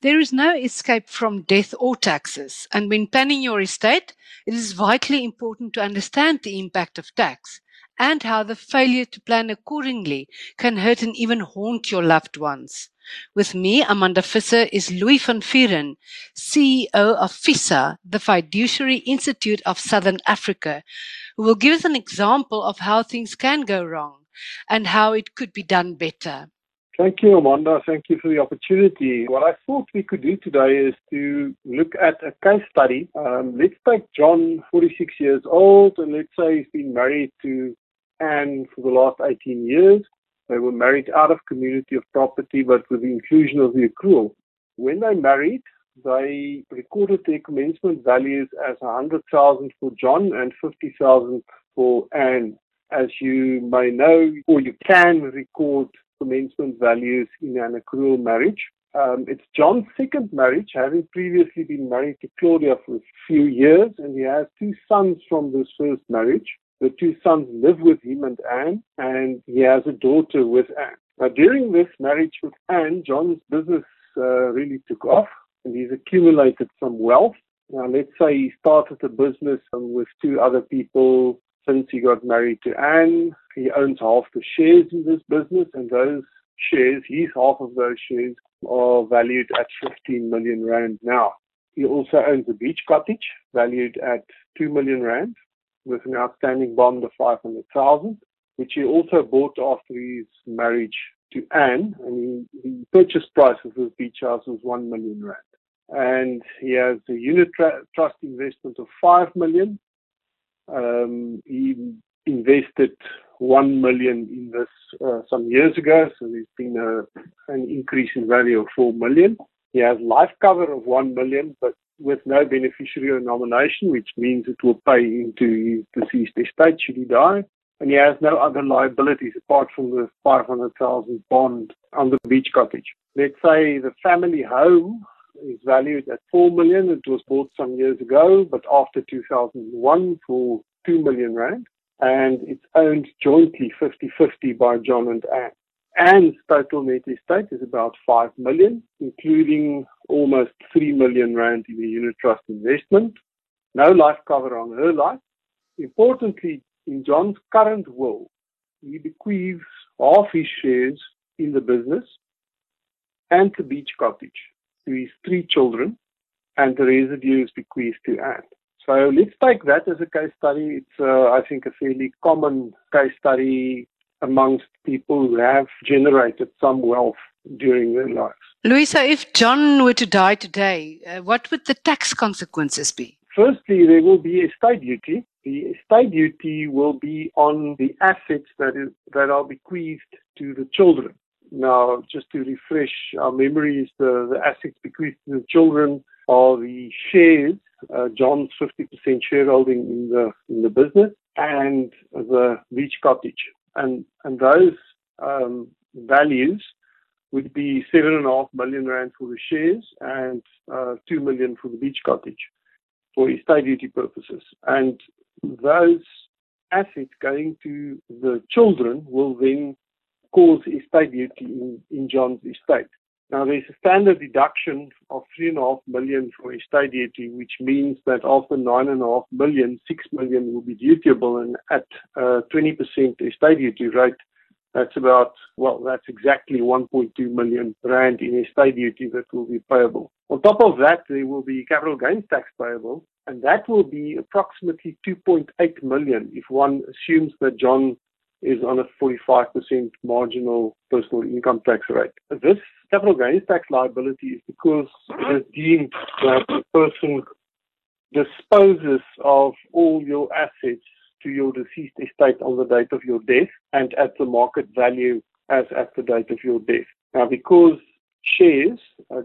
There is no escape from death or taxes, and when planning your estate, it is vitally important to understand the impact of tax and how the failure to plan accordingly can hurt and even haunt your loved ones. With me, Amanda Visser, is Louis van Vuuren, CEO of FISA, the Fiduciary Institute of Southern Africa, who will give us an example of how things can go wrong and how it could be done better. Thank you, Amanda. Thank you for the opportunity. What I thought we could do today is to look at a case study. Let's take John, 46 years old, and let's say he's been married to Anne for the last 18 years. They were married out of community of property, but with the inclusion of the accrual. When they married, they recorded their commencement values as 100,000 for John and 50,000 for Anne. As you may know, or you can record commencement values in an accrual marriage. It's John's second marriage, having previously been married to Claudia for a few years, and he has two sons from this first marriage. The two sons live with him and Anne, and he has a daughter with Anne. Now, during this marriage with Anne, John's business really took off, and he's accumulated some wealth. Now, let's say he started a business with two other people. Since he got married to Anne, he owns half the shares in this business, and those shares, his half of those shares, are valued at 15 million rand now. He also owns a beach cottage valued at 2 million rand with an outstanding bond of 500,000, which he also bought after his marriage to Anne. And the purchase price of this beach house was 1 million rand. And he has a unit trust investment of 5 million. He invested 1 million in this some years ago, so there's been an increase in value of 4 million. He has life cover of 1 million, but with no beneficiary or nomination, which means it will pay into his deceased estate should he die. And he has no other liabilities apart from the 500,000 bond on the beach cottage. Let's say the family home is valued at 4 million. It was bought some years ago, but after 2001 for 2 million rand. And it's owned jointly 50-50 by John and Anne. Anne's total net estate is about 5 million, including almost 3 million rand in the unit trust investment. No life cover on her life. Importantly, in John's current will, he bequeaths half his shares in the business and the beach cottage to his three children, and the residue is bequeathed to Anne. So let's take that as a case study. It's, I think, a fairly common case study amongst people who have generated some wealth during their lives. Louisa, if John were to die today, what would the tax consequences be? Firstly, there will be estate duty. The estate duty will be on the assets that are bequeathed to the children. Now, just to refresh our memories, the assets bequeathed to the children are the shares, John's 50% shareholding in the business, and the beach cottage. And those values would be 7.5 million rand for the shares and 2 million for the beach cottage for estate duty purposes. And those assets going to the children will then cause estate duty in John's estate. Now, there's a standard deduction of 3.5 million for estate duty, which means that after 9.5 million, 6 million will be dutiable, and at 20% estate duty rate, that's exactly 1.2 million rand in estate duty that will be payable. On top of that, there will be capital gains tax payable, and that will be approximately 2.8 million if one assumes that John is on a 45% marginal personal income tax rate. This capital gains tax liability is because it is deemed that the person disposes of all your assets to your deceased estate on the date of your death and at the market value as at the date of your death. Now, because shares,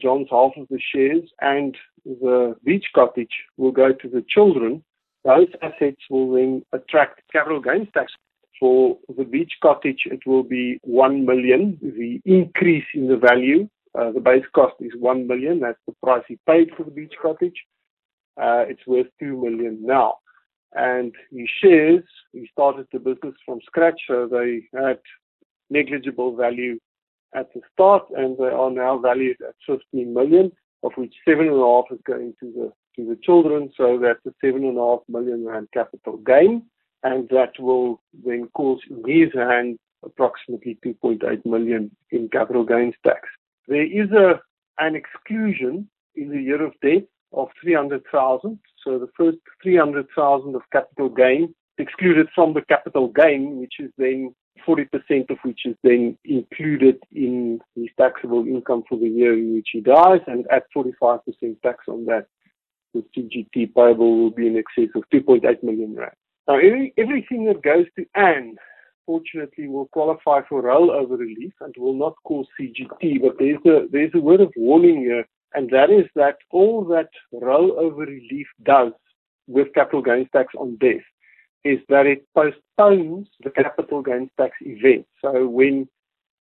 John's half of the shares and the beach cottage will go to the children, those assets will then attract capital gains tax. For the beach cottage, it will be 1 million. The increase in the value, the base cost is 1 million. That's the price he paid for the beach cottage. It's worth 2 million now. And his shares, he started the business from scratch, so they had negligible value at the start, and they are now valued at 15 million, of which 7.5 is going to the children. So that's a 7.5 million rand capital gain, and that will then cause in his hand approximately 2.8 million in capital gains tax. There is an exclusion in the year of death of 300,000. So the first 300,000 of capital gain excluded from the capital gain, which is then 40% of which is then included in his taxable income for the year in which he dies, and at 45% tax on that, the CGT payable will be in excess of 2.8 million rand. Now, everything that goes to Anne, fortunately, will qualify for rollover relief and will not cause CGT, but there's a word of warning here, and that is that all that rollover relief does with capital gains tax on death is that it postpones the capital gains tax event. So when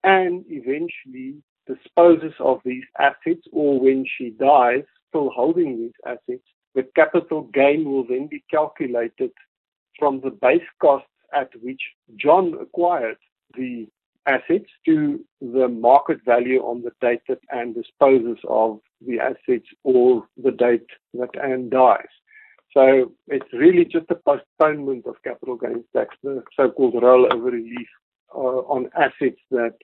Anne eventually disposes of these assets, or when she dies still holding these assets, the capital gain will then be calculated from the base costs at which John acquired the assets to the market value on the date that Anne disposes of the assets, or the date that Anne dies. So it's really just a postponement of capital gains tax, the so-called rollover relief on assets that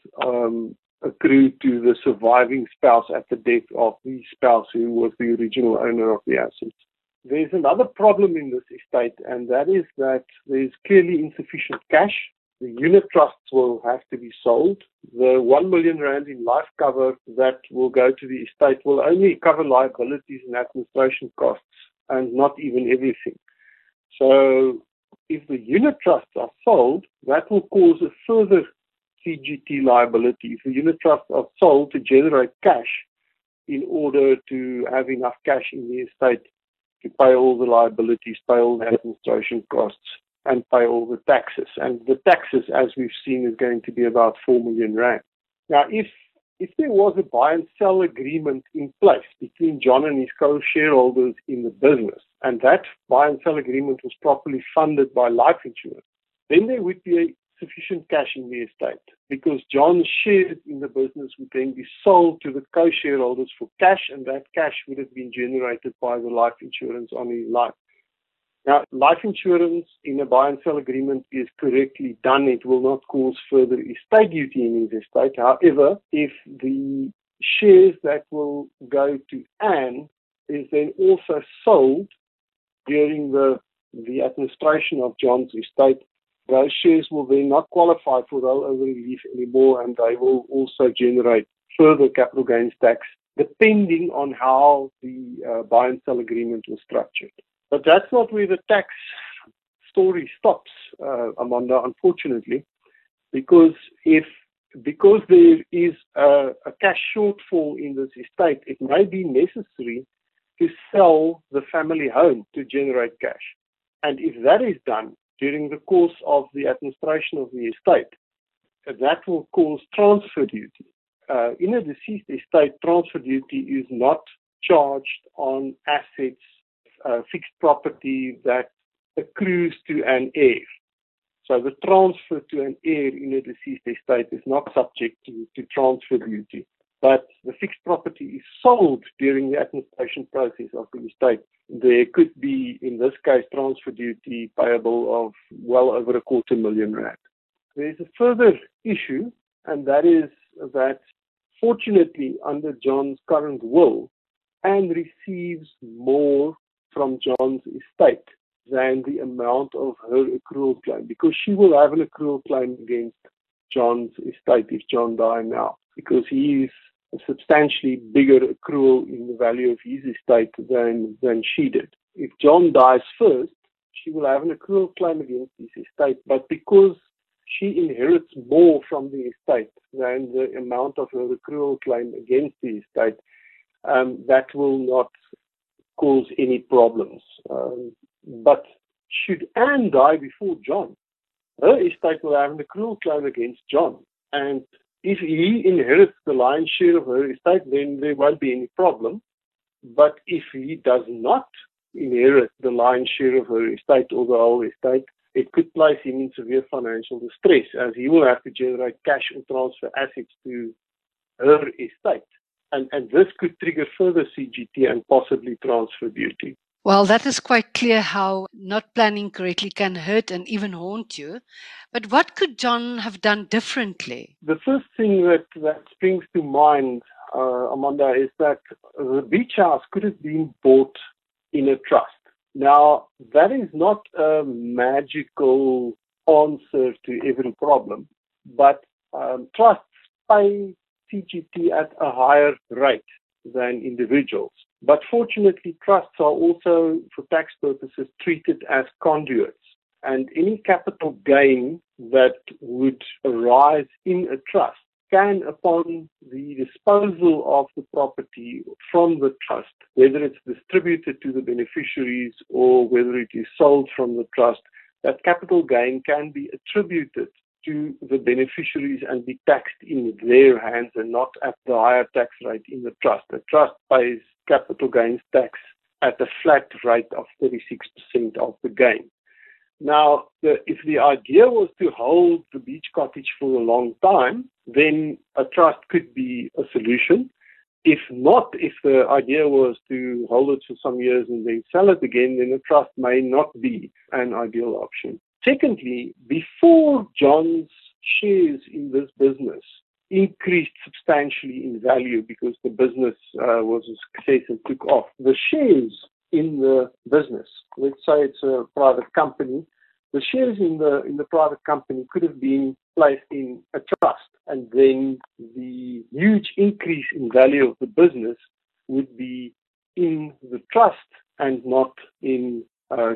accrue to the surviving spouse at the death of the spouse who was the original owner of the assets. There's another problem in this estate, and that is that there's clearly insufficient cash. The unit trusts will have to be sold. The 1 million rand in life cover that will go to the estate will only cover liabilities and administration costs, and not even everything. So if the unit trusts are sold, that will cause a further CGT liability. If the unit trusts are sold to generate cash in order to have enough cash in the estate to pay all the liabilities, pay all the administration costs, and pay all the taxes. And the taxes, as we've seen, is going to be about 4 million rand. Now, if there was a buy and sell agreement in place between John and his co-shareholders in the business, and that buy and sell agreement was properly funded by life insurance, then there would be sufficient cash in the estate, because John's share in the business would then be sold to the co-shareholders for cash, and that cash would have been generated by the life insurance on his life. Now, life insurance in a buy and sell agreement is correctly done. It will not cause further estate duty in his estate. However, if the shares that will go to Anne is then also sold during the administration of John's estate, those shares will then not qualify for rollover relief anymore, and they will also generate further capital gains tax, depending on how the buy and sell agreement was structured. But that's not where the tax story stops, Amanda, unfortunately, because there is a cash shortfall in this estate, it may be necessary to sell the family home to generate cash. And if that is done during the course of the administration of the estate, that will cause transfer duty. In a deceased estate, transfer duty is not charged on assets, fixed property that accrues to an heir. So the transfer to an heir in a deceased estate is not subject to transfer duty. But the fixed property is sold during the administration process of the estate. There could be, in this case, transfer duty payable of well over 250,000 rand. There is a further issue, and that is that, fortunately, under John's current will, Anne receives more from John's estate than the amount of her accrual claim, because she will have an accrual claim against John's estate if John dies now, because he is a substantially bigger accrual in the value of his estate than she did. If John dies first, she will have an accrual claim against his estate, but because she inherits more from the estate than the amount of her accrual claim against the estate, that will not cause any problems. But should Anne die before John, her estate will have an accrual claim against John. And if he inherits the lion's share of her estate, then there won't be any problem. But if he does not inherit the lion's share of her estate or the whole estate, it could place him in severe financial distress, as he will have to generate cash or transfer assets to her estate. And this could trigger further CGT and possibly transfer duty. Well, that is quite clear how not planning correctly can hurt and even haunt you. But what could John have done differently? The first thing that springs to mind, Amanda, is that the beach house could have been bought in a trust. Now, that is not a magical answer to every problem, but trusts pay CGT at a higher rate than individuals. But fortunately, trusts are also, for tax purposes, treated as conduits. And any capital gain that would arise in a trust can, upon the disposal of the property from the trust, whether it's distributed to the beneficiaries or whether it is sold from the trust, that capital gain can be attributed to the beneficiaries and be taxed in their hands and not at the higher tax rate in the trust. The trust pays capital gains tax at a flat rate of 36% of the gain. Now, if the idea was to hold the beach cottage for a long time, then a trust could be a solution. If not, if the idea was to hold it for some years and then sell it again, then a trust may not be an ideal option. Secondly, before John's shares in this business increased substantially in value because the business was a success and took off, the shares in the business, let's say it's a private company, the shares in the private company could have been placed in a trust, and then the huge increase in value of the business would be in the trust and not in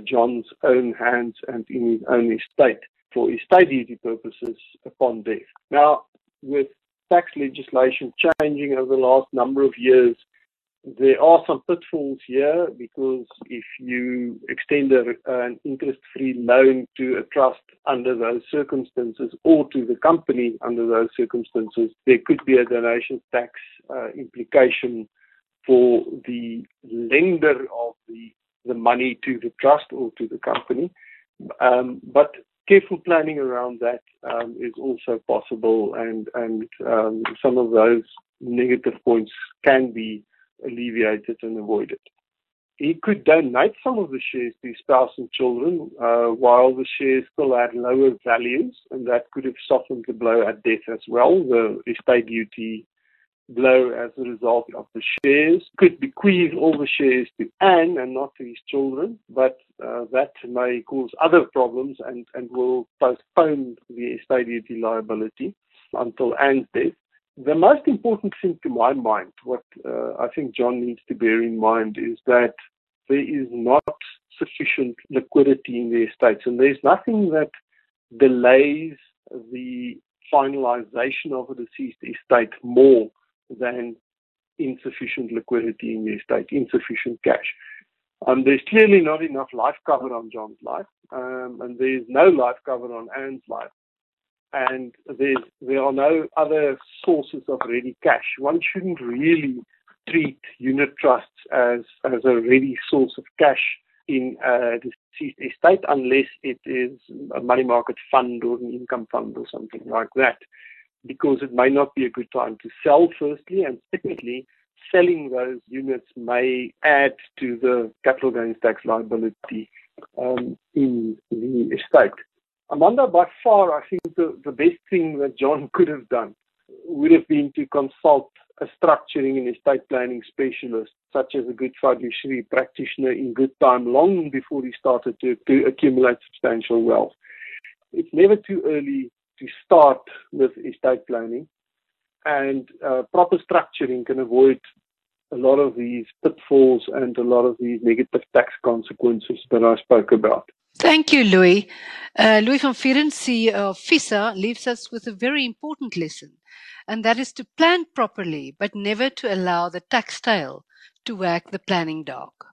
John's own hands and in his own estate for estate duty purposes upon death. Now, with tax legislation changing over the last number of years, there are some pitfalls here, because if you extend an interest-free loan to a trust under those circumstances, or to the company under those circumstances, there could be a donation tax implication for the lender of the money to the trust or to the company. But careful planning around that is also possible, and some of those negative points can be alleviated and avoided. He could donate some of the shares to his spouse and children while the shares still had lower values, and that could have softened the blow at death as well. The estate duty blow as a result of the shares. Could bequeath all the shares to Anne and not to his children, but that may cause other problems and will postpone the estate duty liability until Anne's death. The most important thing to my mind, what I think John needs to bear in mind, is that there is not sufficient liquidity in the estates, and there's nothing that delays the finalization of a deceased estate more than insufficient liquidity in the estate, insufficient cash. There's clearly not enough life cover on John's life, and there's no life cover on Anne's life. And there are no other sources of ready cash. One shouldn't really treat unit trusts as a ready source of cash in a deceased estate, unless it is a money market fund or an income fund or something like that, because it may not be a good time to sell, firstly, and secondly, selling those units may add to the capital gains tax liability in the estate. Amanda, by far, I think the best thing that John could have done would have been to consult a structuring and estate planning specialist, such as a good fiduciary practitioner in good time, long before he started to accumulate substantial wealth. It's never too early to start with estate planning, and proper structuring can avoid a lot of these pitfalls and a lot of these negative tax consequences that I spoke about. Thank you, Louis. Louis van Vuuren, CEO of FISA, leaves us with a very important lesson, and that is to plan properly, but never to allow the tax tail to wag the planning dog.